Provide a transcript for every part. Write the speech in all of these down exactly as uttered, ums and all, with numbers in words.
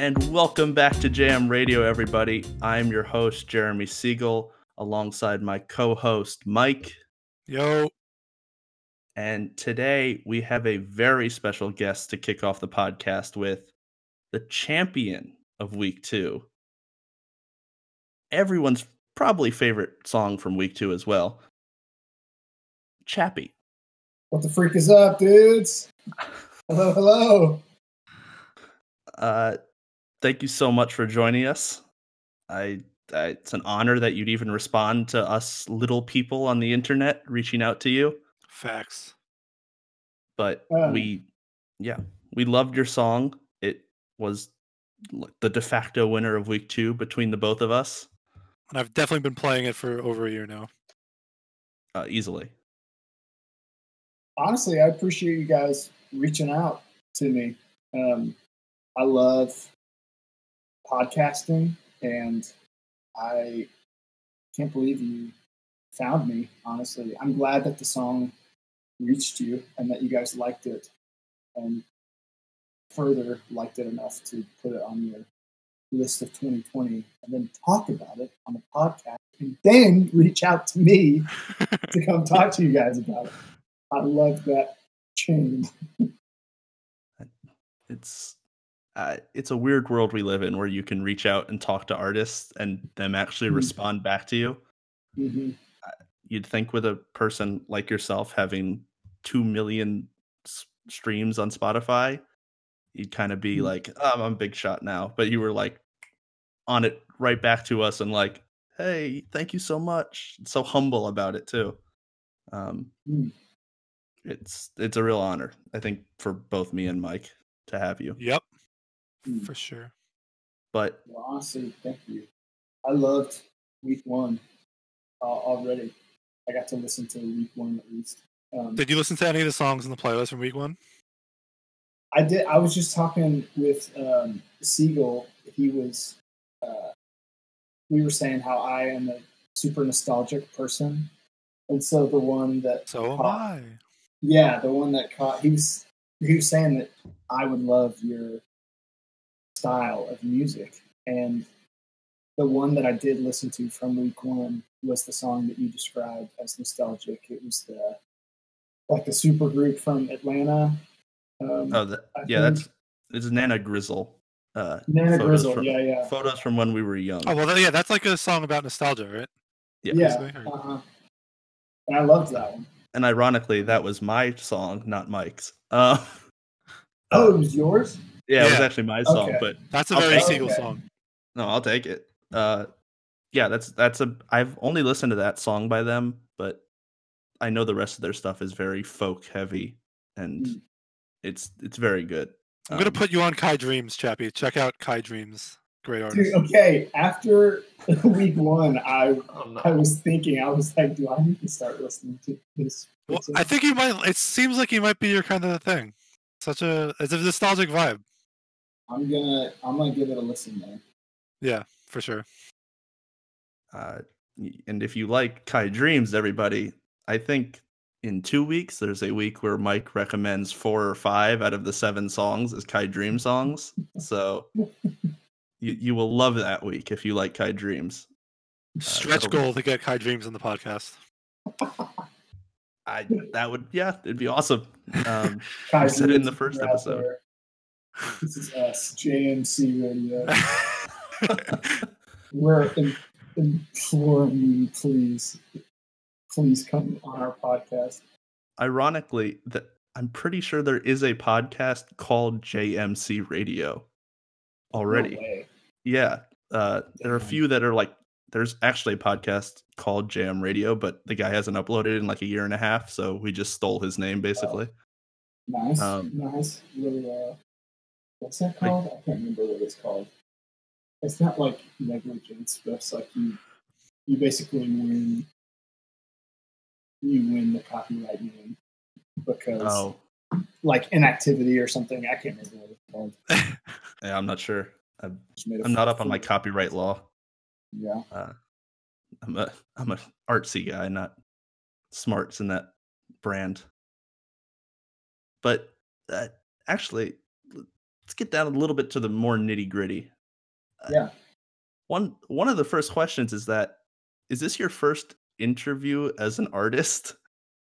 and welcome back to Jam Radio, everybody. I'm your host, Jeremy Siegel, alongside my co-host, Mike. Yo. And today we have a very special guest to kick off the podcast with, the champion of week two. Everyone's probably favorite song from week two as well. Chappie. What the freak is up, dudes? Hello, hello. Uh, thank you so much for joining us. I, I it's an honor that you'd even respond to us little people on the internet reaching out to you. Facts. But um, we, yeah, we loved your song. It was the de facto winner of week two between the both of us. And I've definitely been playing it for over a year now. Uh, easily. Honestly, I appreciate you guys reaching out to me. Um, I love podcasting, and I can't believe you found me, honestly. I'm glad that the song reached you and that you guys liked it and further liked it enough to put it on your list of twenty twenty and then talk about it on the podcast and then reach out to me to come talk to you guys about it. I love that chain. It's uh, it's a weird world we live in where you can reach out and talk to artists and them actually mm-hmm. respond back to you. Mm-hmm. Uh, you'd think with a person like yourself having two million s- streams on Spotify, you'd kind of be mm-hmm. like, oh, I'm a big shot now. But you were like on it right back to us and like, hey, thank you so much. So humble about it, too. Um mm-hmm. It's it's a real honor, I think, for both me and Mike to have you. Yep, mm. for sure. But well, honestly, thank you. I loved week one uh, already. I got to listen to week one at least. Um, did you listen to any of the songs in the playlist from week one? I did. I was just talking with um, Siegel. He was. Uh, we were saying how I am a super nostalgic person, and so the one that so am I. Yeah, the one that caught, he was, he was saying that I would love your style of music. And the one that I did listen to from week one was the song that you described as nostalgic. It was the, like the super group from Atlanta. Um, oh, the, yeah, that's, it's Nana Grizol. Uh, Nana Grizol, from, yeah, yeah. Photos from when we were young. Oh, well, yeah, that's like a song about nostalgia, right? Yeah. yeah uh-huh. And I loved that one. And ironically, that was my song, not Mike's. Uh, oh, it was yours? Yeah, yeah. It was actually my song, okay. But that's a very okay. Siegel song. No, I'll take it. Uh, yeah, that's that's a. I've only listened to that song by them, but I know the rest of their stuff is very folk heavy, and mm. it's it's very good. I'm um, gonna put you on Kai Dreams, Chappie. Check out Kai Dreams. Great artist. Dude, okay, after week one, I oh, no. I was thinking, I was like, do I need to start listening to this? Well, I think you might. It seems like you might be your kind of thing. Such a it's a nostalgic vibe. I'm gonna I'm gonna give it a listen, man. Yeah, for sure. Uh, and if you like Kai Dreams, everybody, I think in two weeks there's a week where Mike recommends four or five out of the seven songs as Kai Dream songs. So. You you will love that week if you like Kai Dreams. Stretch uh, goal to get Kai Dreams on the podcast. I that would yeah, it'd be awesome. Um, I said it in the first episode. There. This is us, J M C Radio. We're imploring you, please, please come on our podcast. Ironically, that I'm pretty sure there is a podcast called J M C Radio. Already. No yeah. Uh, there are a few that are like, there's actually a podcast called Jam Radio, but the guy hasn't uploaded in like a year and a half. So we just stole his name basically. Oh, nice. Um, nice. Really, uh, what's that called? Like, I can't remember what it's called. It's not like negligence, but it's like you, you basically win, you win the copyright name because oh. like inactivity or something. I can't remember what it's called. Yeah, I'm not sure. I'm, I'm not up on my copyright law. Yeah, uh, I'm a I'm a artsy guy, not smarts in that brand. But uh, actually, let's get down a little bit to the more nitty gritty. Yeah. Uh, one one of the first questions is that, is this your first interview as an artist?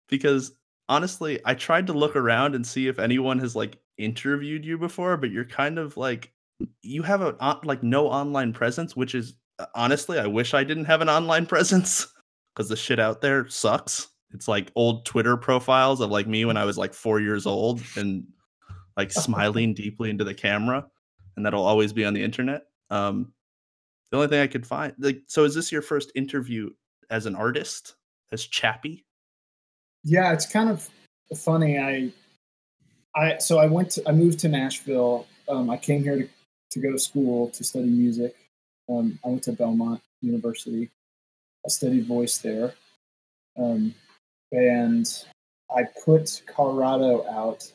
Because honestly, I tried to look around and see if anyone has like interviewed you before, but you're kind of like, you have a like no online presence, which is honestly, I wish I didn't have an online presence because the shit out there sucks. It's like old Twitter profiles of like me when I was like four years old and like smiling deeply into the camera, and that'll always be on the internet. Um, the only thing I could find, like, so is this your first interview as an artist, as Chappie? Yeah, it's kind of funny. I, I so I went to, I moved to Nashville. Um, I came here to, to go to school to study music. Um, I went to Belmont University. I studied voice there. Um, and I put Colorado out.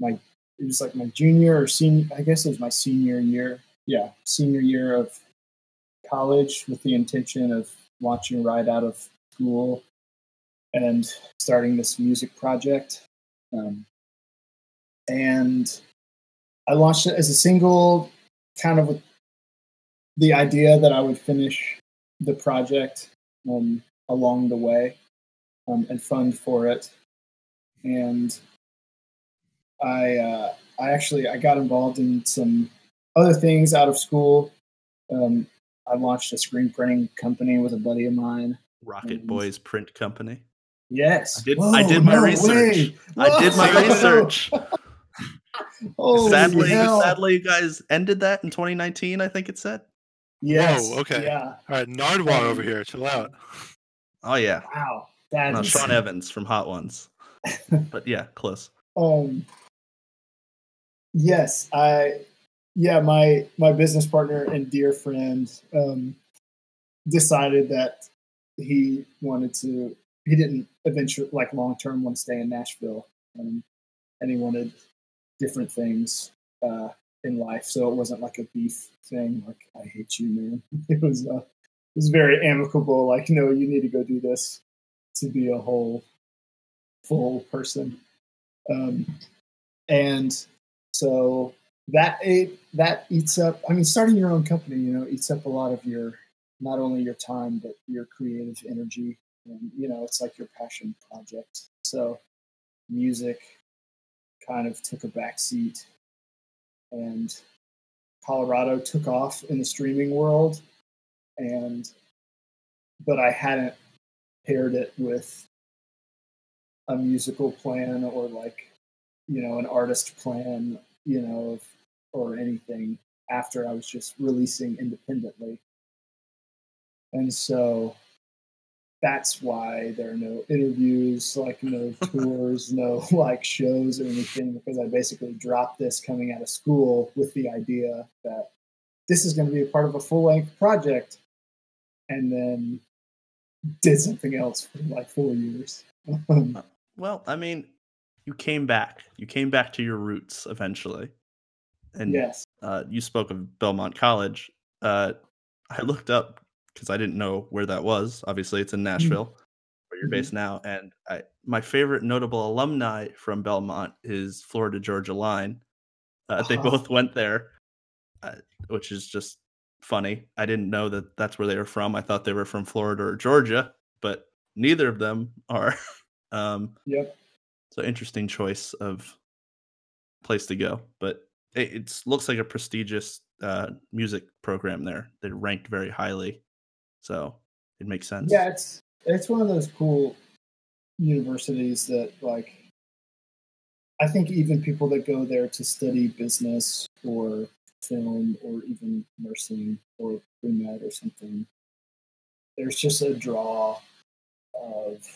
My it was like my junior or senior. I guess it was my senior year. Yeah, senior year of college, with the intention of launching right out of school and starting this music project. Um, and I launched it as a single, kind of with the idea that I would finish the project um, along the way um, and fund for it. And I, uh, I actually, I got involved in some other things out of school. Um, I launched a screen printing company with a buddy of mine. Rocket Boys Print Company. Yes. I did, Whoa, I did my no research. I did my research. Holy sadly, hell. sadly, you guys ended that in twenty nineteen, I think it said. Yes. Whoa, okay. Yeah. All right, Nardwar over here. Chill out. Oh, yeah. Wow. That's no, Sean Evans from Hot Ones. But yeah, close. Um. Yes, I... Yeah, my, my business partner and dear friend um, decided that he wanted to... He didn't eventually, like, long-term want to stay in Nashville. Um, and he wanted... different things uh, in life. So it wasn't like a beef thing. Like, I hate you, man. It was, uh, it was very amicable. Like, no, you need to go do this to be a whole, full person. Um, and so that, it, that eats up, I mean, starting your own company, you know, eats up a lot of your, not only your time, but your creative energy. And, you know, it's like your passion project. So music kind of took a back seat, and Colorado took off in the streaming world, and but I hadn't paired it with a musical plan or like, you know, an artist plan, you know, or anything after I was just releasing independently. And so that's why there are no interviews, like no tours, no like shows or anything, because I basically dropped this coming out of school with the idea that this is going to be a part of a full-length project, and then did something else for like four years. Well, I mean, you came back. You came back to your roots eventually. And yes. uh, you spoke of Belmont College. Uh, I looked up, because I didn't know where that was. Obviously, it's in Nashville, mm-hmm. where you're based now. And I, my favorite notable alumni from Belmont is Florida Georgia Line. Uh, uh-huh. They both went there, uh, which is just funny. I didn't know that that's where they were from. I thought they were from Florida or Georgia, but neither of them are. um, yep. So interesting choice of place to go. But it it's, looks like a prestigious uh, music program there. They're ranked very highly. So it makes sense. Yeah, it's it's one of those cool universities that, like, I think even people that go there to study business or film or even nursing or pre-med or something, there's just a draw of,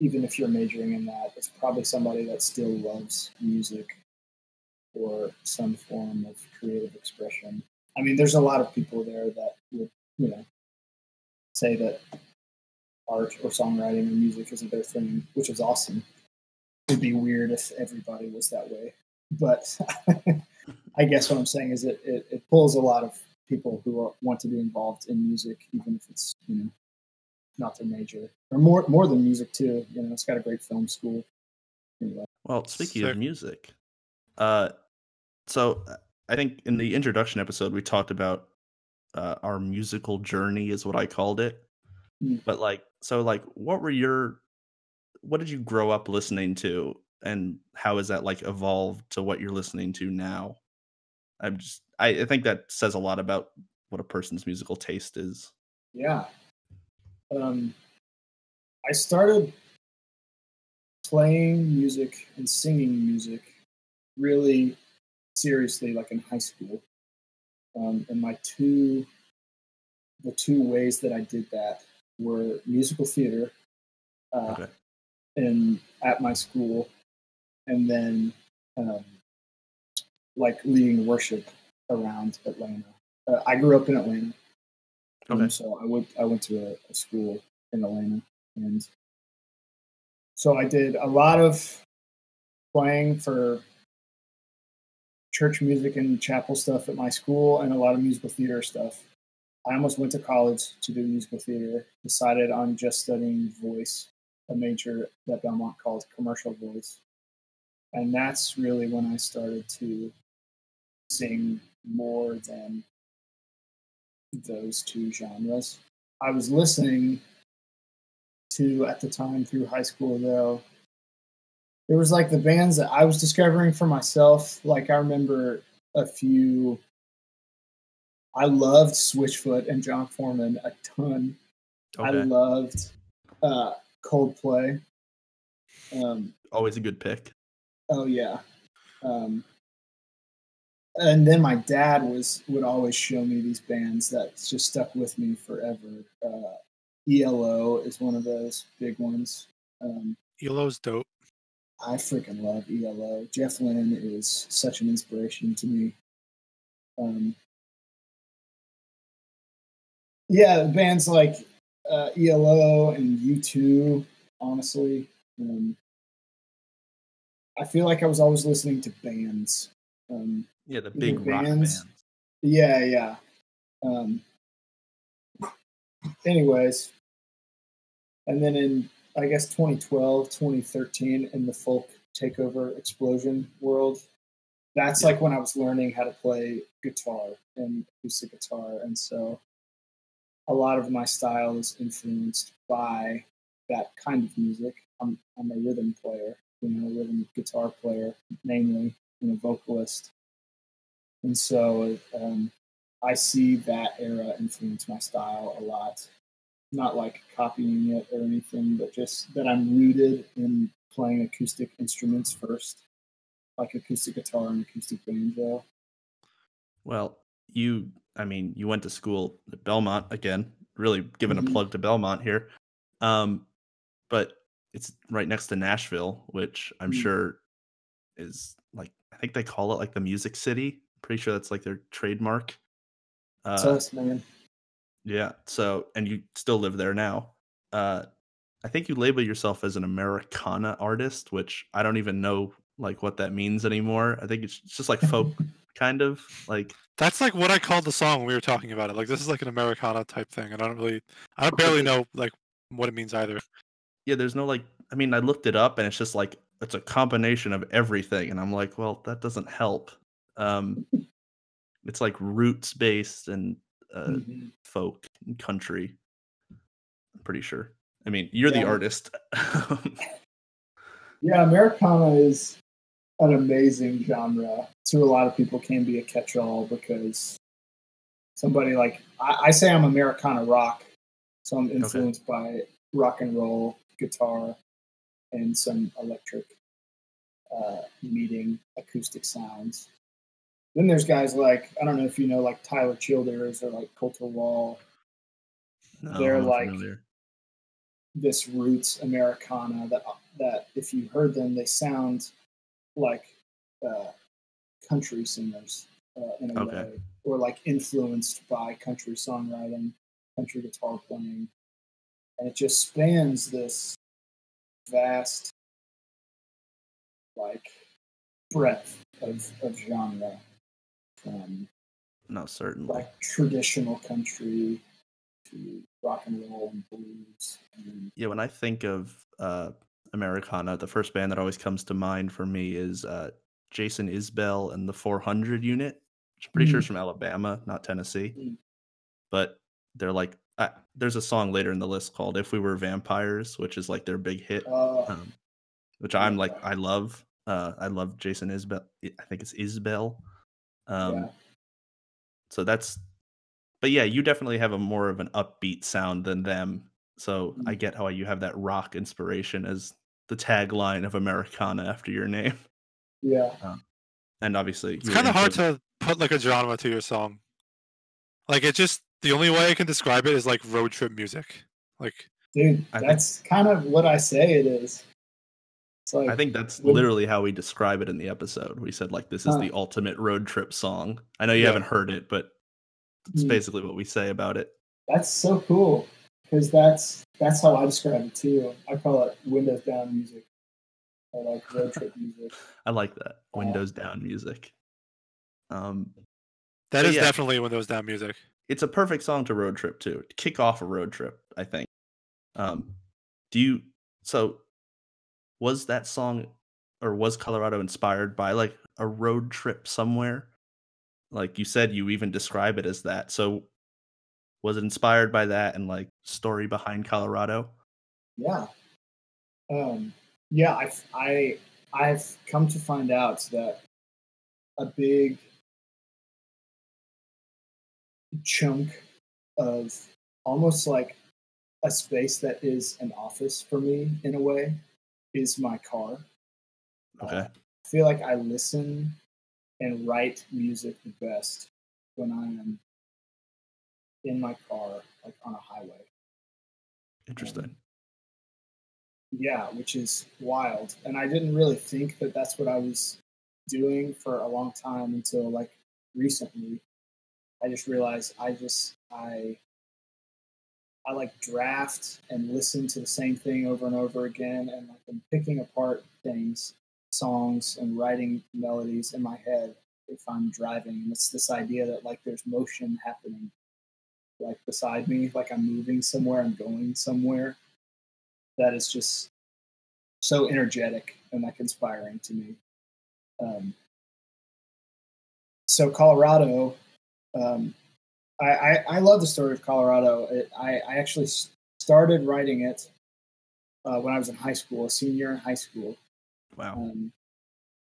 even if you're majoring in that, it's probably somebody that still loves music or some form of creative expression. I mean, there's a lot of people there that would, you know, say that art or songwriting or music isn't their thing, which is awesome. It'd be weird if everybody was that way. But I guess what I'm saying is it, it, it pulls a lot of people who are, want to be involved in music, even if it's, you know, not their major. Or more more than music, too. You know, it's got a great film school. Anyway. Well, speaking so, of music, uh, So I think in the introduction episode, we talked about uh, our musical journey is what I called it. Mm. But like, so like, what were your, what did you grow up listening to? And how has that like evolved to what you're listening to now? I'm just, I, I think that says a lot about what a person's musical taste is. Yeah. Um, I started playing music and singing music really seriously, like in high school. Um, and my two, the two ways that I did that were musical theater uh, okay. and at my school, and then um, like leading worship around Atlanta. Uh, I grew up in Atlanta. Okay. Um, so I went, I went to a, a school in Atlanta, and so I did a lot of playing for church music and chapel stuff at my school, and a lot of musical theater stuff. I almost went to college to do musical theater, decided on just studying voice, a major that Belmont called commercial voice. And that's really when I started to sing more than those two genres. I was listening to, at the time through high school though, there was like the bands that I was discovering for myself. Like I remember a few, I loved Switchfoot and John Foreman a ton. Okay. I loved uh, Coldplay. Um, Always a good pick. Oh yeah. Um, and then my dad was would always show me these bands that just stuck with me forever. Uh, E L O is one of those big ones. Um, E L O's dope. I freaking love E L O. Jeff Lynne is such an inspiration to me. Um, yeah, bands like uh, E L O and U two, honestly. Um, I feel like I was always listening to bands. Um, yeah, the big rock bands. Yeah, yeah. Um, anyways, and then in, I guess, twenty twelve, twenty thirteen, in the folk takeover explosion world, that's yeah. like when I was learning how to play guitar and acoustic guitar. And so a lot of my style is influenced by that kind of music. I'm, I'm a rhythm player, you know, a rhythm guitar player, mainly, and a vocalist. And so um, I see that era influence my style a lot. Not like copying it or anything, but just that I'm rooted in playing acoustic instruments first, like acoustic guitar and acoustic banjo. Well, you, I mean, you went to school at Belmont again, really giving mm-hmm. a plug to Belmont here. Um, but it's right next to Nashville, which I'm mm-hmm. sure is like, I think they call it like the Music City. Pretty sure that's like their trademark. Uh, it's us, man. Yeah. So, and you still live there now. Uh, I think you label yourself as an Americana artist, which I don't even know like what that means anymore. I think it's just like folk, kind of like. That's like what I called the song when we were talking about it. Like this is like an Americana type thing, and I don't really, I don't barely know like what it means either. Yeah, there's no like. I mean, I looked it up, and it's just like it's a combination of everything, and I'm like, well, that doesn't help. Um, it's like roots based and. Uh, mm-hmm. folk and country, I'm pretty sure. I mean, you're yeah. the artist. Yeah, Americana is an amazing genre. To a lot of people, can be a catch-all because somebody like I, I say I'm Americana rock, so I'm influenced okay. by rock and roll, guitar, and some electric, uh, meeting acoustic sounds. Then there's guys like, I don't know if you know, like Tyler Childers or like Colter Wall. No, they're like familiar. This roots Americana that that if you heard them, they sound like uh, country singers uh, in a okay. way, or like influenced by country songwriting, country guitar playing, and it just spans this vast like breadth of, of genre. Um, no, certainly. Like traditional country to rock and roll and blues. And... Yeah, when I think of uh, Americana, the first band that always comes to mind for me is uh, Jason Isbell and the four hundred unit, which I'm pretty mm. sure is from Alabama, not Tennessee. Mm. But they're like, I, there's a song later in the list called If We Were Vampires, which is like their big hit, uh, um, which I'm like, I love. Uh, I love Jason Isbell. I think it's Isbell. Um, yeah. So that's, but yeah, you definitely have a more of an upbeat sound than them. So mm. I get how you have that rock inspiration as the tagline of Americana after your name. Yeah. Um, and obviously it's kind of hard to put like a genre to your song. Like it just, the only way I can describe it is like road trip music. Like, dude, I that's think, kind of what I say it is. It's like, I think that's we, literally how we describe it in the episode. We said like, this is huh. the ultimate road trip song. I know you yeah. haven't heard it, but it's mm. basically what we say about it. That's so cool. Because that's that's how I describe it too. I call it windows down music, or like road trip music. I like that windows um, down music. Um, that is yeah, definitely windows down music. It's a perfect song to road trip too. To kick off a road trip, I think. Um, do you? So, was that song, or was Colorado inspired by like a road trip somewhere? Like you said, you even describe it as that. So. Was it inspired by that and like story behind Colorado? Yeah, um, yeah. I've, I I've come to find out that a big chunk of almost like a space that is an office for me in a way is my car. Okay. Uh, I feel like I listen and write music the best when I am in my car, like on a highway. Interesting. Um, yeah, which is wild. And I didn't really think that that's what I was doing for a long time until like recently. I just realized I just, I, I like draft and listen to the same thing over and over again. And like I'm picking apart things, songs and writing melodies in my head if I'm driving. And it's this idea that like there's motion happening like beside me, like I'm moving somewhere, I'm going somewhere. That is just so energetic and like inspiring to me. Um, so Colorado, um, I, I, I love the story of Colorado. It, I, I actually started writing it uh, when I was in high school, a senior in high school. Wow. Um,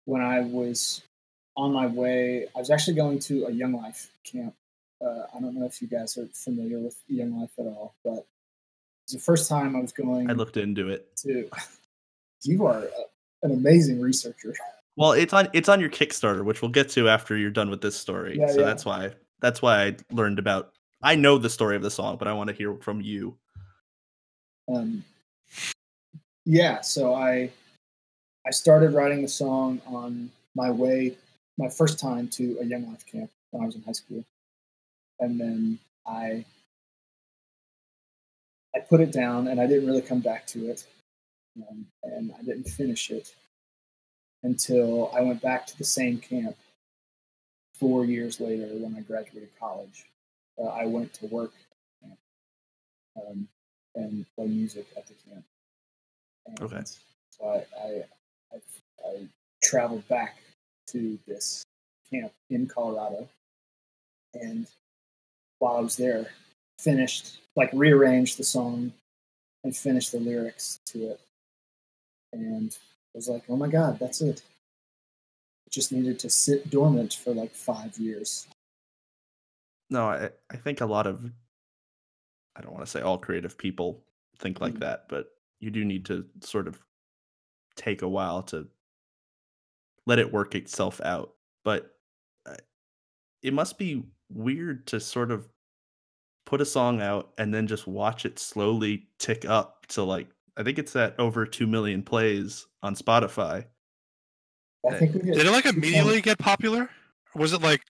when I was on my way, I was actually going to a Young Life camp. Uh, I don't know if you guys are familiar with Young Life at all, but it was the first time I was going. I looked into it. To, you are a, an amazing researcher. Well, it's on it's on your Kickstarter, which we'll get to after you're done with this story. Yeah, so yeah. that's why that's why I learned about. I know the story of the song, but I want to hear from you. Um. Yeah, so I I started writing the song on my way, my first time to a Young Life camp when I was in high school. And then I I put it down, and I didn't really come back to it, um, and I didn't finish it until I went back to the same camp four years later when I graduated college. Uh, I went to work at camp, um, and play music at the camp. And okay. So I I, I I traveled back to this camp in Colorado, and while I was there, finished, like rearranged the song and finished the lyrics to it. And I was like, oh my God, that's it. It just needed to sit dormant for like five years. No, I, I think a lot of, I don't want to say all creative people think like mm-hmm. that, but you do need to sort of take a while to let it work itself out. But it must be weird to sort of put a song out and then just watch it slowly tick up to like, I think it's at over two million plays on Spotify. I think we did. Did it like immediately get popular? Or was it like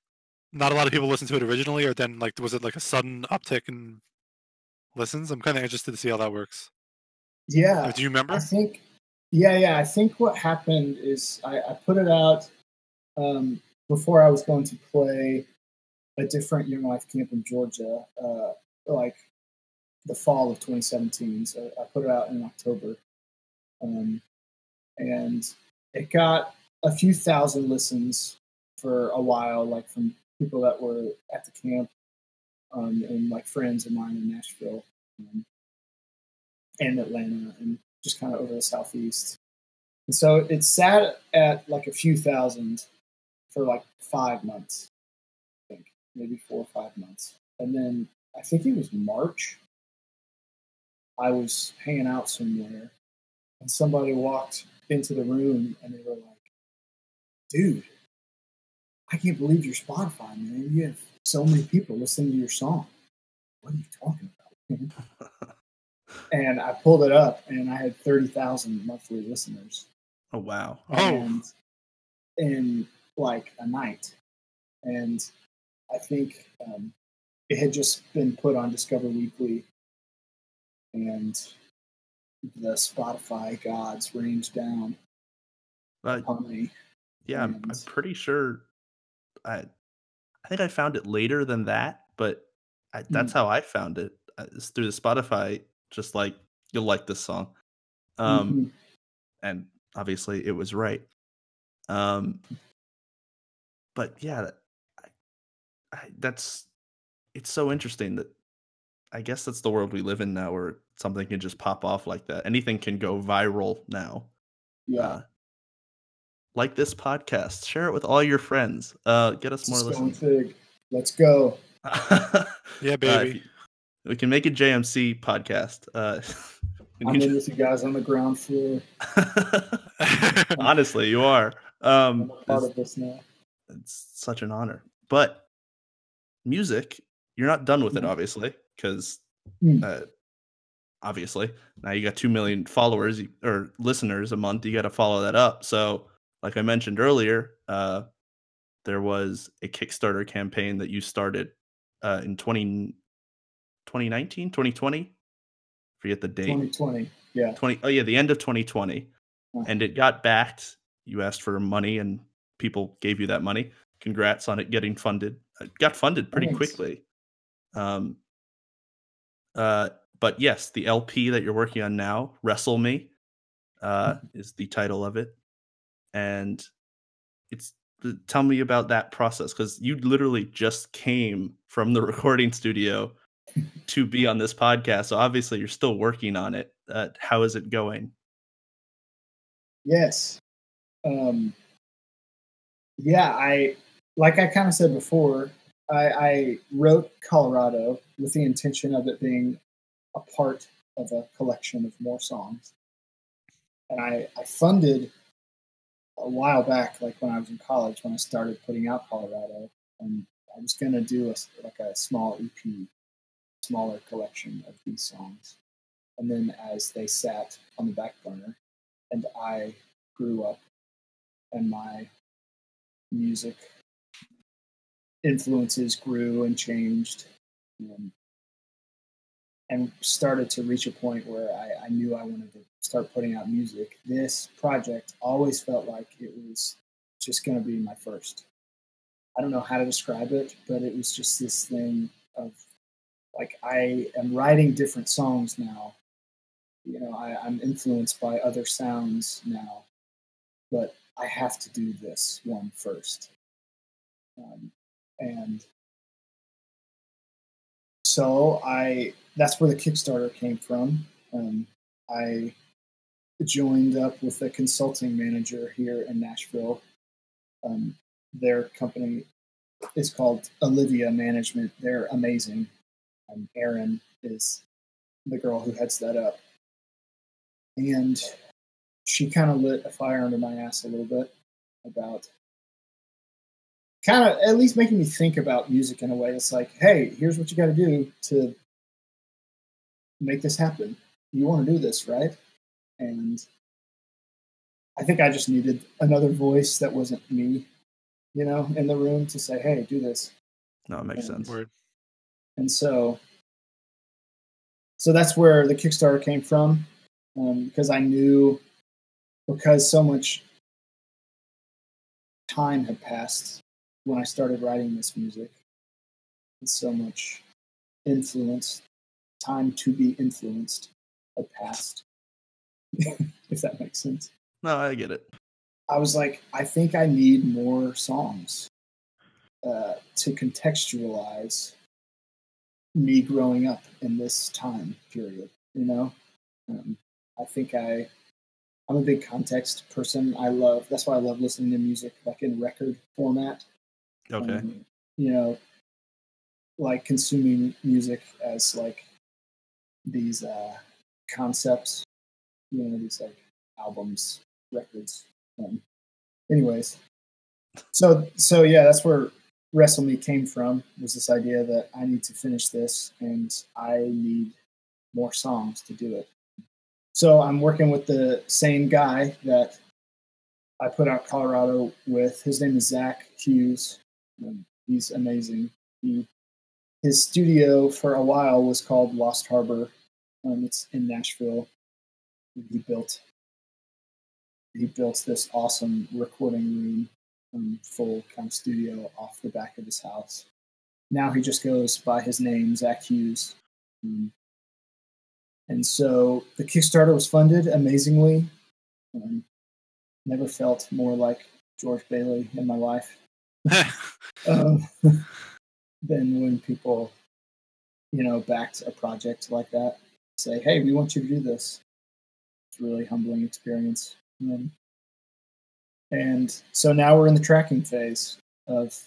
not a lot of people listened to it originally, or then like, was it like a sudden uptick in listens? I'm kind of interested to see how that works. Yeah. Or do you remember? I think, yeah, yeah. I think what happened is I, I put it out um, before I was going to play a different Young Life camp in Georgia, uh, like the fall of twenty seventeen. So I put it out in October. Um, and it got a few thousand listens for a while, like from people that were at the camp, um, and like friends of mine in Nashville um, and Atlanta and just kind of over the Southeast. And so it sat at like a few thousand for like five months, I think, maybe four or five months. And then I think it was March. I was hanging out somewhere and somebody walked into the room and they were like, dude, I can't believe your Spotify, man. You have so many people listening to your song. What are you talking about, man? And I pulled it up and I had thirty thousand monthly listeners. Oh, wow. And oh. in like a night. And I think um, it had just been put on Discover Weekly. And the Spotify gods rained down uh, on me. Yeah, and I'm, I'm pretty sure. I, I think I found it later than that, but I, that's mm. how I found it. It's through the Spotify. Just like, you'll like this song, um, mm-hmm. and obviously it was right. Um, but yeah, I, I, that's it's so interesting that. I guess that's the world we live in now, where something can just pop off like that. Anything can go viral now. Yeah. Uh, like this podcast, share it with all your friends. Uh, get us more listeners. Let's go. Yeah, baby. Uh, we can make a J M C podcast. Uh, I'm in with you guys on the ground floor. Honestly, you are. Um, I'm a part of this now. It's such an honor. But music, you're not done with it, obviously. Because uh, obviously now you got two million followers or listeners a month. You got to follow that up. So, like I mentioned earlier, uh, there was a Kickstarter campaign that you started uh, in twenty nineteen, twenty twenty. Forget the date. twenty twenty. Yeah. twenty. Oh yeah, the end of twenty twenty, uh-huh. And it got backed. You asked for money, and people gave you that money. Congrats on it getting funded. It got funded pretty Thanks. quickly. Um. Uh, but yes, the L P that you're working on now, Wrestle Me, uh, mm-hmm. is the title of it. And it's, tell me about that process. 'Cause you literally just came from the recording studio to be on this podcast. So obviously you're still working on it. Uh, how is it going? Yes. Um, yeah, I, like I kind of said before, I, I wrote Colorado with the intention of it being a part of a collection of more songs. And I, I funded a while back, like when I was in college, when I started putting out Colorado, and I was going to do a, like a small E P, smaller collection of these songs. And then as they sat on the back burner and I grew up and my music influences grew and changed, um, and started to reach a point where I, I knew I wanted to start putting out music. This project always felt like it was just going to be my first. I don't know how to describe it, but it was just this thing of like, I am writing different songs now. You know, I, I'm influenced by other sounds now, but I have to do this one first. Um, And so I, that's where the Kickstarter came from. Um, I joined up with a consulting manager here in Nashville. Um, their company is called Olivia Management. They're amazing. Um, Aaron is the girl who heads that up. And she kind of lit a fire under my ass a little bit about kind of at least making me think about music in a way. It's like, hey, here's what you got to do to make this happen. You want to do this, right? And I think I just needed another voice that wasn't me, you know, in the room to say, hey, do this. No, it makes and, sense. And so, so that's where the Kickstarter came from, um, because I knew, because so much time had passed when I started writing this music, it's so much influence, time to be influenced, had passed, if that makes sense. No, I get it. I was like, I think I need more songs uh, to contextualize me growing up in this time period. You know, um, I think I, I'm a big context person. I love, that's why I love listening to music like in record format. Okay. Um, you know, like consuming music as like these uh, concepts, you know, these like albums, records. Um, anyways, so so yeah, that's where Wrestle Me came from, was this idea that I need to finish this and I need more songs to do it. So I'm working with the same guy that I put out Colorado with. His name is Zach Hughes. Um, he's amazing. He, his studio for a while was called Lost Harbor. Um, it's in Nashville. He built he built this awesome recording room, um, full kind of studio off the back of his house. Now he just goes by his name, Zach Hughes. Um, And so the Kickstarter was funded amazingly. Um, never felt more like George Bailey in my life um, than when people, you know, backed a project like that. Say, hey, we want you to do this. It's a really humbling experience. Um, and so now we're in the tracking phase of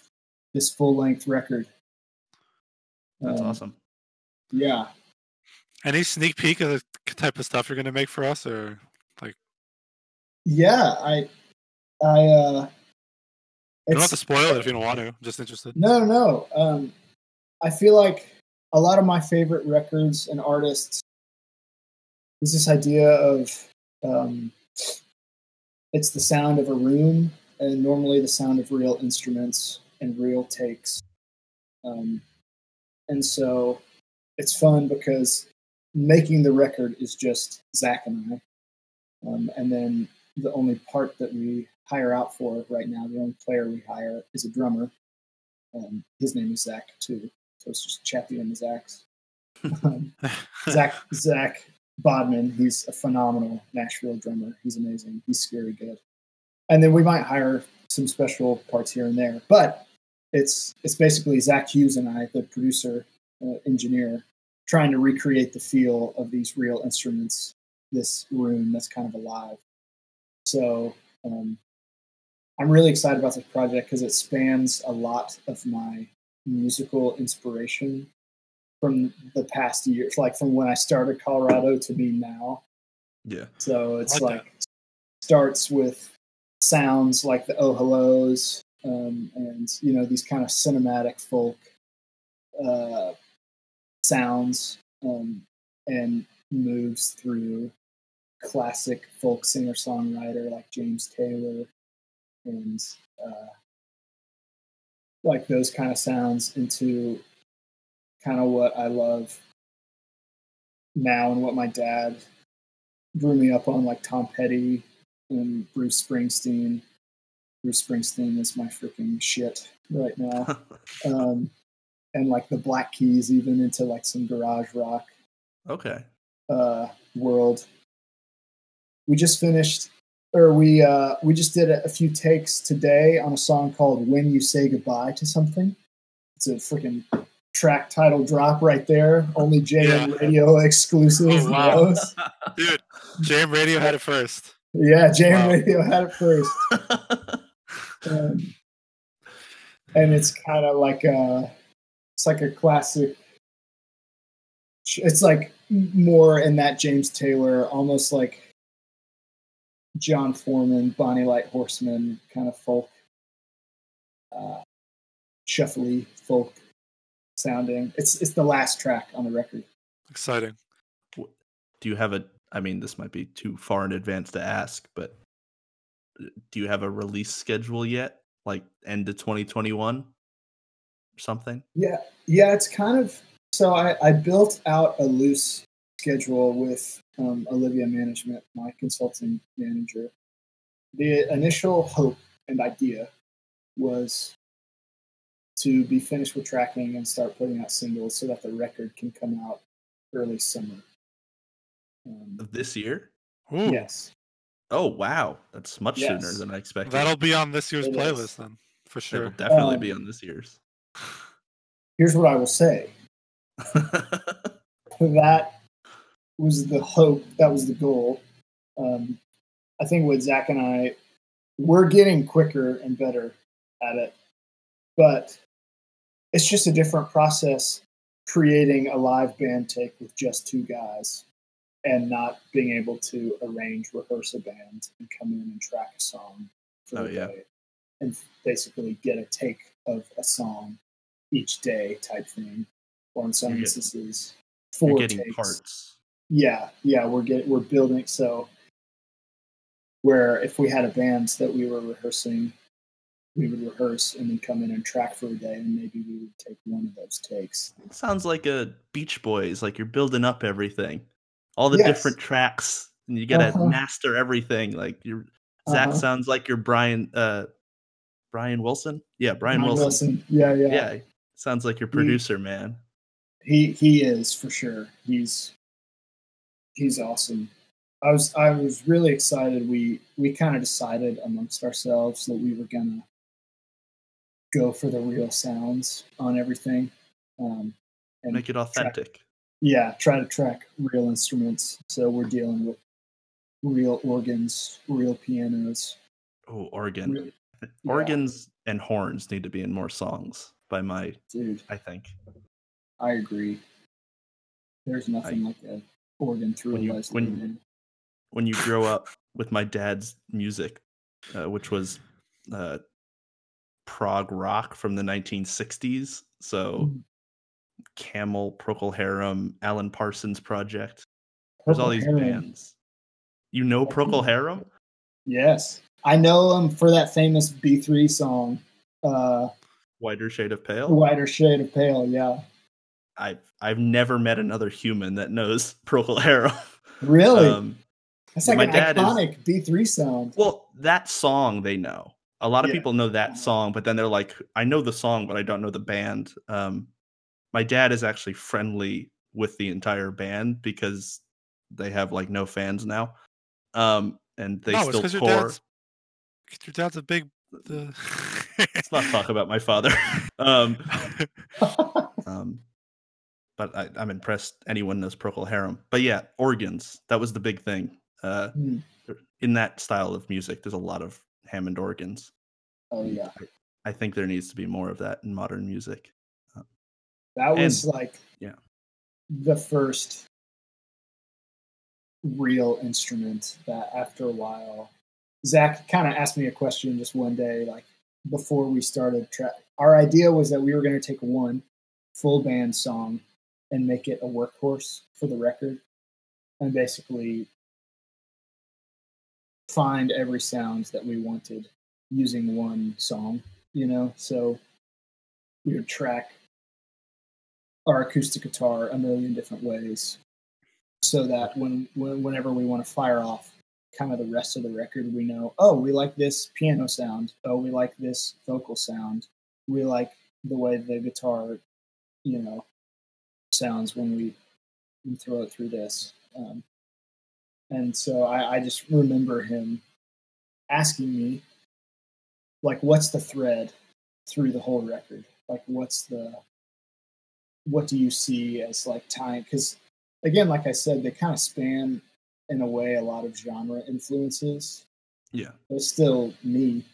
this full-length record. That's um, awesome. Yeah. Any sneak peek of the type of stuff you're going to make for us, or like? Yeah, I, I. Uh, you don't have to spoil it if you don't want to. I'm just interested. No, no. Um, I feel like a lot of my favorite records and artists is this idea of um, it's the sound of a room, and normally the sound of real instruments and real takes, um, and so it's fun because making the record is just Zach and I. Um, and then the only part that we hire out for right now, the only player we hire is a drummer. Um, his name is Zach too. So it's just Chappie and the Zachs. Um, Zach, Zach Bodman, he's a phenomenal Nashville drummer. He's amazing. He's scary good. And then we might hire some special parts here and there, but it's, it's basically Zach Hughes and I, the producer, uh, engineer, trying to recreate the feel of these real instruments, this room that's kind of alive. So um, I'm really excited about this project because it spans a lot of my musical inspiration from the past years, like from when I started Colorado to me now. Yeah. So it's I like, like starts with sounds like the Oh Hellos, um, and, you know, these kind of cinematic folk uh sounds, um, and moves through classic folk singer-songwriter like James Taylor and uh, like those kind of sounds into kind of what I love now and what my dad drew me up on, like Tom Petty and Bruce Springsteen. Bruce Springsteen is my freaking shit right now. Um, and like the Black Keys, even into like some garage rock okay. uh, world. We just finished, or we uh, we just did a, a few takes today on a song called When You Say Goodbye to Something. It's a freaking track title drop right there. Only J M yeah. Radio exclusive. Oh, wow. Dude, J M Radio had it first. Yeah, J M wow. Radio had it first. um, and it's kind of like a... It's like a classic, it's like more in that James Taylor, almost like John Foreman, Bonnie Light Horseman kind of folk, uh, shuffly folk sounding. It's it's the last track on the record. Exciting. Do you have a, I mean, this might be too far in advance to ask, but do you have a release schedule yet? Like end of twenty twenty-one? Something? Yeah. Yeah, it's kind of, so I, I built out a loose schedule with um, Olivia Management, my consulting manager. The initial hope and idea was to be finished with tracking and start putting out singles so that the record can come out early summer. Um, of this year? Ooh. Yes. Oh wow, that's much yes. sooner than I expected. That'll be on this year's it playlist is. then, for sure. It'll definitely um, be on this year's. Here's what I will say. That was the hope. That was the goal. Um, I think with Zach and I, we're getting quicker and better at it, but it's just a different process creating a live band take with just two guys and not being able to arrange, rehearse a band and come in and track a song for oh, the yeah. day and basically get a take of a song each day type thing. Or in some instances, four you're getting takes. parts. Yeah, yeah, we're getting, we're building. So where if we had a band that we were rehearsing, we would rehearse and then come in and track for a day, and maybe we would take one of those takes. It sounds like a Beach Boys, like you're building up everything, all the yes. different tracks, and you gotta uh-huh. master everything. Like your Zach uh-huh. sounds like your Brian, uh, Brian Wilson. Yeah, Brian Wilson. Wilson. Yeah, yeah, yeah. Sounds like your producer, he, man. He he is for sure. He's he's awesome. I was I was really excited. We we kind of decided amongst ourselves that we were gonna go for the real sounds on everything, um, and make it authentic. Track, yeah, try to track real instruments. So we're dealing with real organs, real pianos. Oh, organ, real, yeah. organs and horns need to be in more songs. By my dude, I think. I agree. There's nothing I, like an organ through when you, a when, when you grow up with my dad's music, uh, which was uh, prog rock from the nineteen sixties. So mm. Camel, Procol Harum, Alan Parsons Project. There's Procol all these Harum. bands. You know Procol Harum? Yes. I know them for that famous B three song. Uh, Whiter Shade of Pale? Whiter Shade of Pale, yeah. I've I've never met another human that knows Procol Harum. Really? Um, That's like an iconic is, B three sound. Well, that song they know. A lot of yeah. people know that song, but then they're like, I know the song, but I don't know the band. Um, my dad is actually friendly with the entire band because they have like no fans now. Um, and they no, still it's 'cause tour. Your dad's, your dad's a big... The... Let's not talk about my father. um, um, but I, I'm impressed anyone knows Procol Harum. But yeah, organs. That was the big thing. Uh, mm. In that style of music, there's a lot of Hammond organs. Oh, yeah. I, I think there needs to be more of that in modern music. Um, that was and, like yeah. the first real instrument that after a while... Zach kind of asked me a question just one day, like before we started. Tra- our idea was that we were going to take one full band song and make it a workhorse for the record and basically find every sound that we wanted using one song, you know? So we would track our acoustic guitar a million different ways so that when, when whenever we want to fire off kind of the rest of the record, we know, oh, we like this piano sound. Oh, we like this vocal sound. We like the way the guitar, you know, sounds when we throw it through this. Um, and so I, I just remember him asking me, like, what's the thread through the whole record? Like, what's the, what do you see as like tying? Because again, like I said, they kind of span in a way a lot of genre influences. Yeah. They're still me.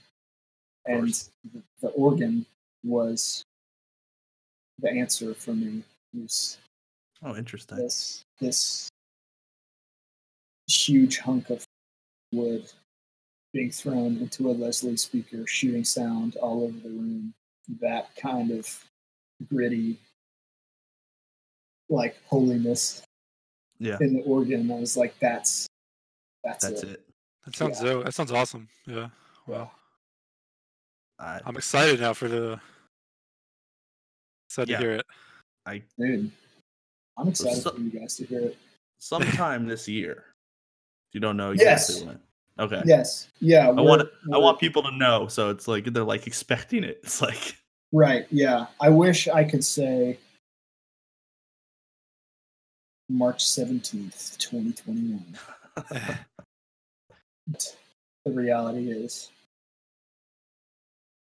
And the, the organ was the answer for me. It was oh, interesting. This, this huge hunk of wood being thrown into a Leslie speaker, shooting sound all over the room. That kind of gritty, like, holiness. Yeah. In the organ, I was like, "That's, that's, that's it. it." That sounds yeah. dope. That sounds awesome. Yeah. Wow. I, I'm excited now for the. Excited yeah. to hear it. I dude, I'm excited so, for you guys to hear it. Sometime this year. You don't know exactly yes. when. Okay. Yes. Yeah. I want. I want people to know, so it's like they're like expecting it. It's like. Right. Yeah. I wish I could say March seventeenth, twenty twenty-one. the reality is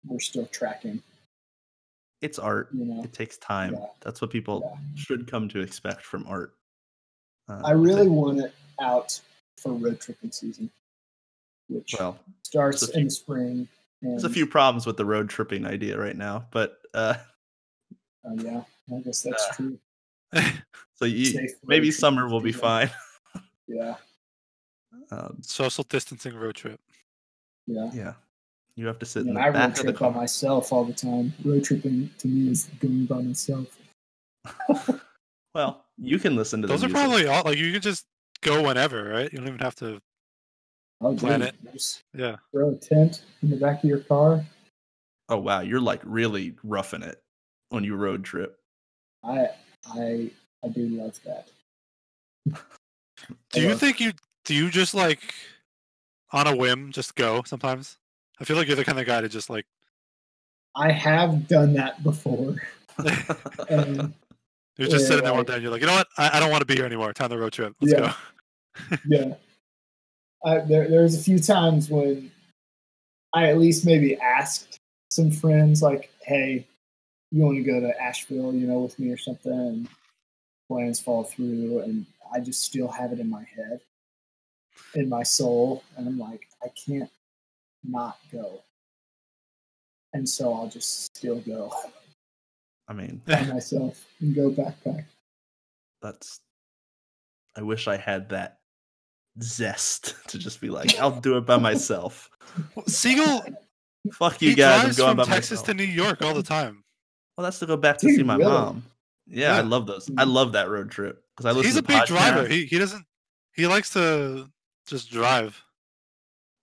we're still tracking. It's art. You know? It takes time. Yeah. That's what people yeah. should come to expect from art. Uh, I really they... want it out for road tripping season, which well, starts few, in the spring. And... There's a few problems with the road tripping idea right now, but... Uh, uh, yeah, I guess that's uh, true. So you, maybe summer will be fine. Yeah. Um, social distancing road trip. Yeah. Yeah. You have to sit and in the I back road trip of the car by myself all the time. Road tripping to me is going by myself. Well, you can listen to those. Those are probably all, like, you can just go whenever, right? You don't even have to oh, plan dude. it. Just yeah. Throw a tent in the back of your car. Oh wow, you're like really roughing it on your road trip. I I I do love that. Do you think you do you just like on a whim just go sometimes? I feel like you're the kind of guy to just like. I have done that before. um, you're just sitting there one day and you're like, you know what? I, I don't want to be here anymore. Time to road trip. Let's yeah. go. yeah. I, there, there was a few times when I at least maybe asked some friends like, "Hey, you want to go to Asheville, you know, with me or something?" And plans fall through, and I just still have it in my head, in my soul, and I'm like, I can't not go, and so I'll just still go. I mean, by myself and go backpack. That's. I wish I had that zest to just be like, I'll do it by myself. Well, Siegel, fuck you he guys! Drives I'm going from by Texas myself. to New York all the time. Well, that's to go back to Dude, see my really? mom. Yeah, yeah, I love those. I love that road trip because I listen. He's to a big podcasts. driver. He he doesn't. He likes to just drive.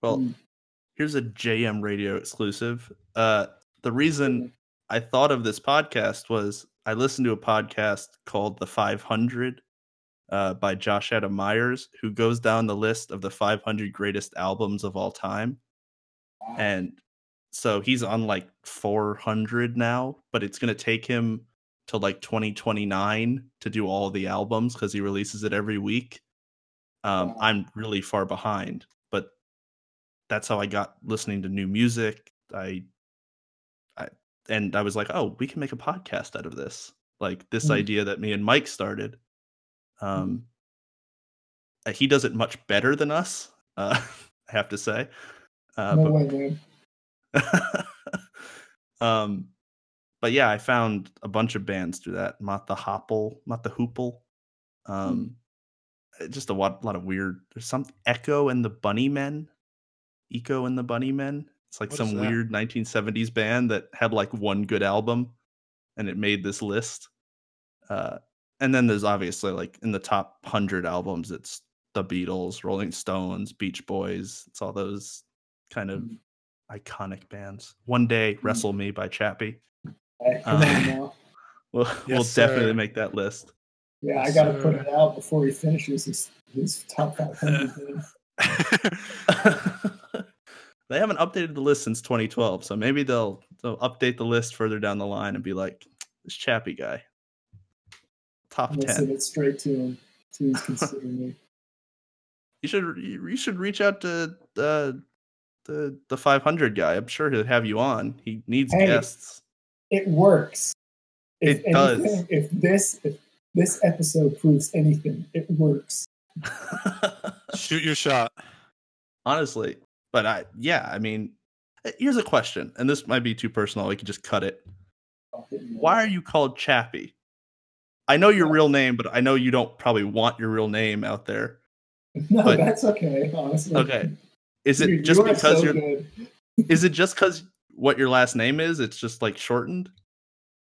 Well, mm. here's a J M Radio exclusive. Uh, the reason I thought of this podcast was I listened to a podcast called The five hundred uh, by Josh Adam Myers, who goes down the list of the five hundred greatest albums of all time, wow. and. So he's on like four hundred now, but it's going to take him to like twenty twenty-nine to do all the albums because he releases it every week. Um, I'm really far behind, but that's how I got listening to new music. I, I, and I was like, oh, we can make a podcast out of this. Like this mm-hmm. idea that me and Mike started. Um, mm-hmm. He does it much better than us, uh, I have to say. Uh, no but, way, dude. um but yeah, I found a bunch of bands through that. Mott the Hopple, Mott the Hoople. Um mm. Just a lot, lot of weird. There's some Echo and the Bunnymen. Echo and the Bunnymen. It's like what some weird nineteen seventies band that had like one good album and it made this list. Uh and then there's obviously like in the top one hundred albums, it's the Beatles, Rolling Stones, Beach Boys. It's all those kind of mm. iconic bands. One day, Wrestle Me by Chappie. Um, we'll yes, we'll definitely make that list. Yeah, I gotta so, put it out before he finishes his, his top five hundred. They haven't updated the list since twenty twelve, so maybe they'll they'll update the list further down the line and be like, "This Chappie guy, top ten." Send it straight to him. Please consider me. You should you should reach out to. Uh, The, the five hundred guy. I'm sure he'll have you on. He needs hey, guests. It works. If it anything, does. If this if this episode proves anything, it works. Shoot your shot. Honestly. But I yeah, I mean, here's a question, and this might be too personal. We could just cut it. Why are you called Chappie? I know your real name, but I know you don't probably want your real name out there. No, but, that's okay, honestly. Okay. Is it Dude, just you because so you're? Is it just because what your last name is? It's just like shortened.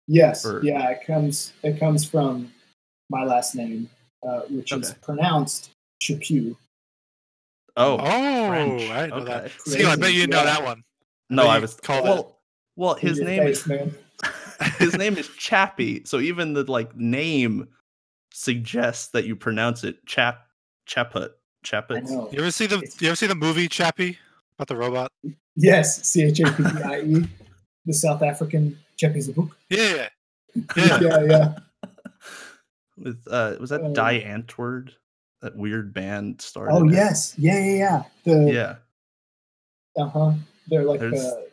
Yes. Or... Yeah. It comes. It comes from my last name, uh, which okay. is pronounced Chappie. Oh. Oh, French. I know okay. that. See, I bet you know yeah. that one. No, I, I was called. Well, it. well his name face, is man. His name is Chappie. So even the like name suggests that you pronounce it Chap Chaput. Chappie. You ever see the You ever see the movie Chappie about the robot? Yes, C H A P P I E, the South African Chappie's a book. Yeah, yeah, yeah. yeah, yeah. With uh, was that uh, Di Antwoord? that weird band started. Oh yes, yeah, yeah, yeah. The, yeah. Uh huh. They're like There's, the.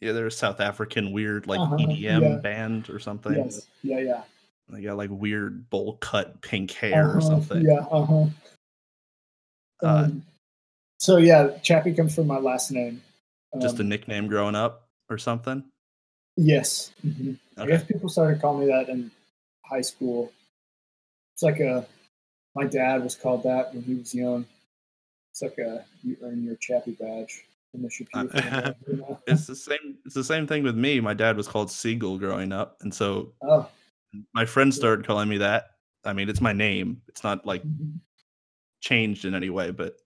Yeah, they're a South African weird like uh-huh, E D M yeah. band or something. Yes. Yeah, yeah. They got like weird bowl cut pink hair uh-huh, or something. Yeah. Uh-huh. Um, uh, so yeah, Chappie comes from my last name. Um, just a nickname growing up or something. Yes. Mm-hmm. Okay. I guess people started calling me that in high school. It's like a. My dad was called that when he was young. It's like a you earn your Chappie badge. And the it's the same. It's the same thing with me. My dad was called Siegel growing up, and so oh. my friends started calling me that. I mean, it's my name. It's not like mm-hmm. changed in any way, but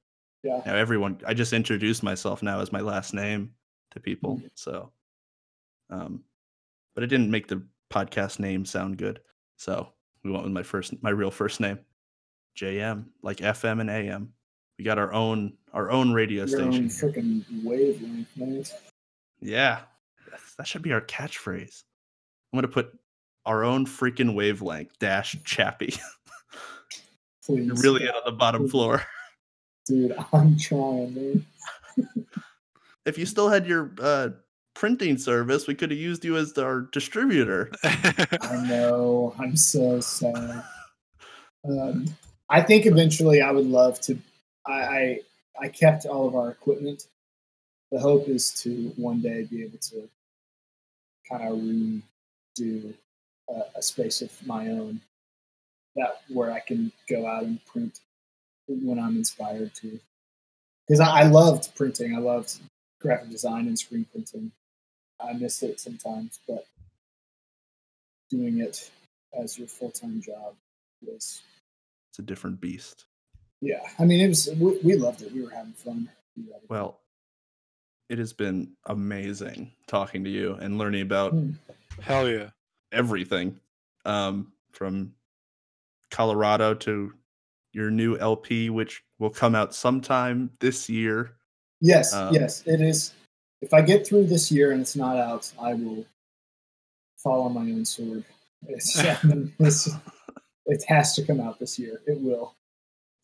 yeah. Now everyone. I just introduce myself now as my last name to people. Mm-hmm. So, um, but it didn't make the podcast name sound good, so we went with my first, my real first name. J M, like F M and A M. We got our own our own radio Your station. Own freaking wavelength, man. Yeah. That's, that should be our catchphrase. I'm gonna put our own freaking wavelength dash Chappie. Please, You're really God. Out on the bottom Please. Floor. Dude, I'm trying, man. If you still had your uh, printing service, we could have used you as our distributor. I know. I'm so sad. Um I think eventually I would love to. I, I I kept all of our equipment. The hope is to one day be able to kind of redo a, a space of my own that where I can go out and print when I'm inspired to. Because I, I loved printing. I loved graphic design and screen printing. I miss it sometimes, but doing it as your full-time job was. It's a different beast. Yeah, I mean, it was. We, we loved it. We were having fun. We well, it has been amazing talking to you and learning about mm. hell yeah everything, um, from Colorado to your new L P, which will come out sometime this year. Yes, um, yes, it is. If I get through this year and it's not out, I will fall on my own sword. It's, it's, it has to come out this year. It will.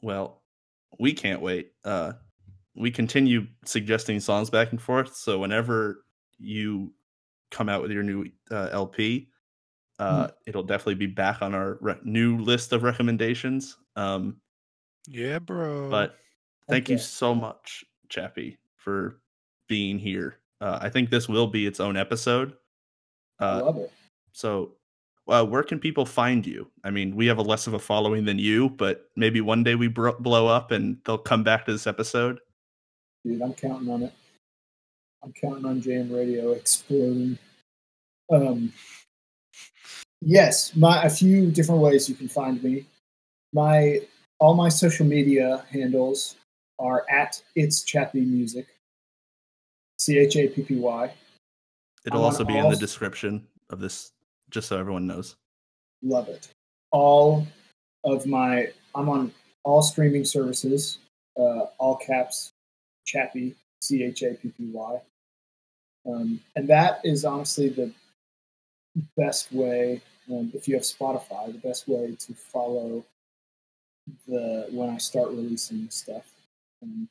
Well, we can't wait. Uh, we continue suggesting songs back and forth. So whenever you come out with your new uh, L P, uh, mm-hmm. it'll definitely be back on our re- new list of recommendations. Um, yeah, bro. But thank okay. you so much, Chappie, for being here. Uh, I think this will be its own episode. Uh, Love it. So. Uh, where can people find you? I mean, we have a less of a following than you, but maybe one day we bro- blow up and they'll come back to this episode. Dude, I'm counting on it. I'm counting on Jam Radio exploding. Um, yes, my a few different ways you can find me. My all my social media handles are at It's Chappie Music. C H A P P Y. It'll also be in the description of this. Just so everyone knows. Love it. All of my, I'm on all streaming services, uh, all caps, Chappie, C H A P P Y. Um, and that is honestly the best way, um, if you have Spotify, the best way to follow the when I start releasing stuff. Um,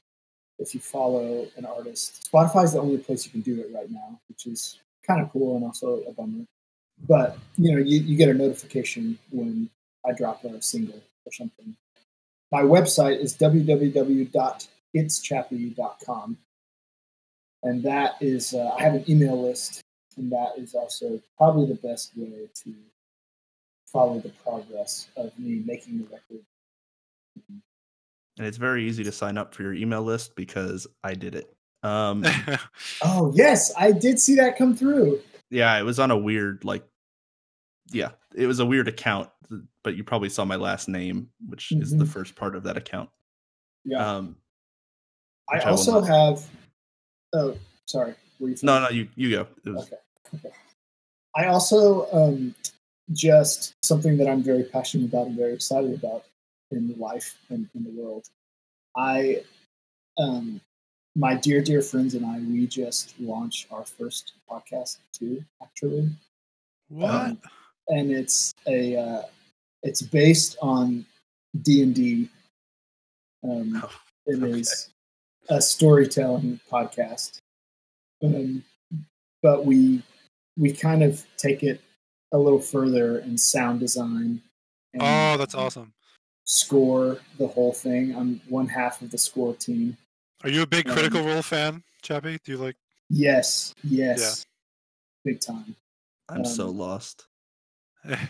if you follow an artist, Spotify is the only place you can do it right now, which is kind of cool and also a bummer. But, you know, you, you get a notification when I drop a single or something. My website is w w w dot its chappie dot com. And that is, uh, I have an email list, and that is also probably the best way to follow the progress of me making the record. And it's very easy to sign up for your email list because I did it. Um, oh, yes, I did see that come through. Yeah, it was on a weird, like, yeah, it was a weird account, but you probably saw my last name, which mm-hmm. is the first part of that account. Yeah. Um, I also I have, oh, sorry. Were you no, no, you, you go. It was... okay. okay. I also, um, just something that I'm very passionate about and very excited about in life and in the world. I, um, My dear, dear friends and I, we just launched our first podcast too, actually. What? Um, and it's a, uh, it's based on D and D, Um, oh, it okay. is a storytelling podcast. Um, but we we kind of take it a little further in sound design. And oh, that's awesome. Score the whole thing. I'm one half of the score team. Are you a big um, Critical Role fan, Chappie? Do you like... Yes, yes. Yeah. Big time. I'm um, so lost.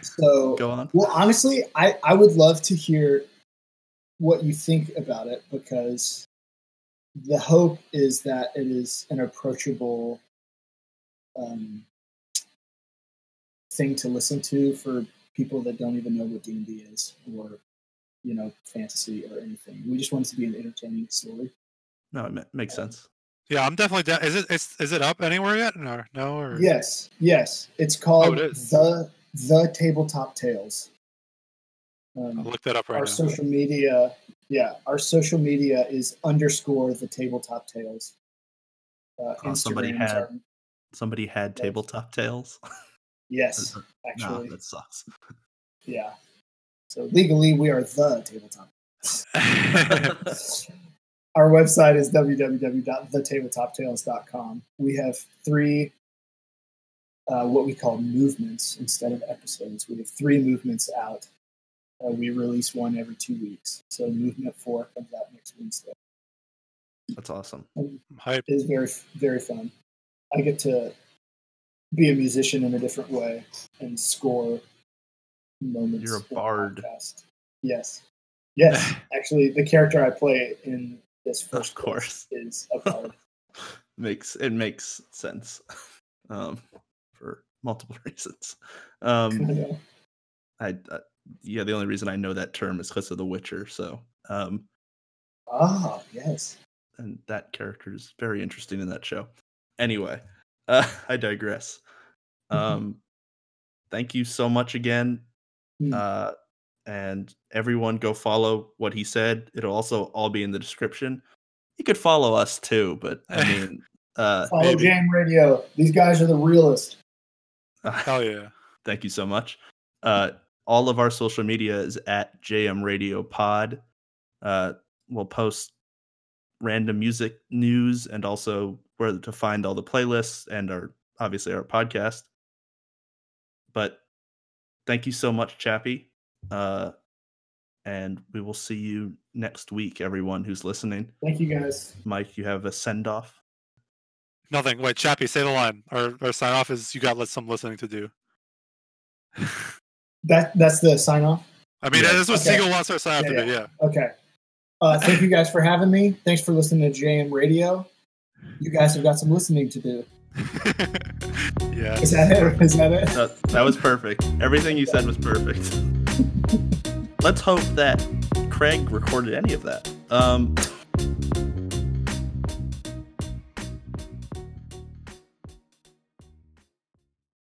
So, go on. Well, honestly, I, I would love to hear what you think about it, because the hope is that it is an approachable um, thing to listen to for people that don't even know what D and D is, or, you know, fantasy or anything. We just want it to be an entertaining story. No, it makes um, sense. Yeah, I'm definitely down. Is it is, is it up anywhere yet? No, no. Or... Yes, yes. It's called oh, it the the Tabletop Tales. Um, I'll look that up right our now. Our social media, yeah, our social media is underscore the Tabletop Tales. Uh, oh, somebody had are, somebody had yeah. Tabletop Tales. Yes, actually, no, that sucks. Yeah. So legally, we are the Tabletop Tales. Our website is w w w dot the tabletop tales dot com. We have three, uh, what we call movements instead of episodes. We have three movements out. Uh, we release one every two weeks. So movement four comes out next Wednesday. That's awesome. I'm hyped. It's very, very fun. I get to be a musician in a different way and score moments. You're a bard. Yes. Yes. Actually, the character I play in this first of course is a bard. makes it makes sense um, for multiple reasons. Um, I, I yeah, the only reason I know that term is because of The Witcher. So um, ah yes, and that character is very interesting in that show. Anyway, uh, I digress. Um, thank you so much again, mm. uh, and everyone go follow what he said. It'll also all be in the description. You could follow us too, but I mean, uh, follow maybe. Jam Radio. These guys are the realest. Hell yeah! Thank you so much. Uh, all of our social media is at J M Radio Pod. Uh, we'll post random music news and also where to find all the playlists and our obviously our podcast. But thank you so much, Chappie. Uh, and we will see you next week, everyone who's listening. Thank you, guys. Mike, you have a send-off? Nothing. Wait, Chappie, say the line. Our, our sign-off is you got some listening to do. that That's the sign-off? I mean, yeah. That's what okay. Siegel wants our sign-off yeah, to yeah. do, yeah. Okay. Uh, thank you guys for having me. Thanks for listening to J M Radio. You guys have got some listening to do. Yeah. Is that it? Is that it? That, that was perfect. Everything you said was perfect. Let's hope that Craig recorded any of that. Um...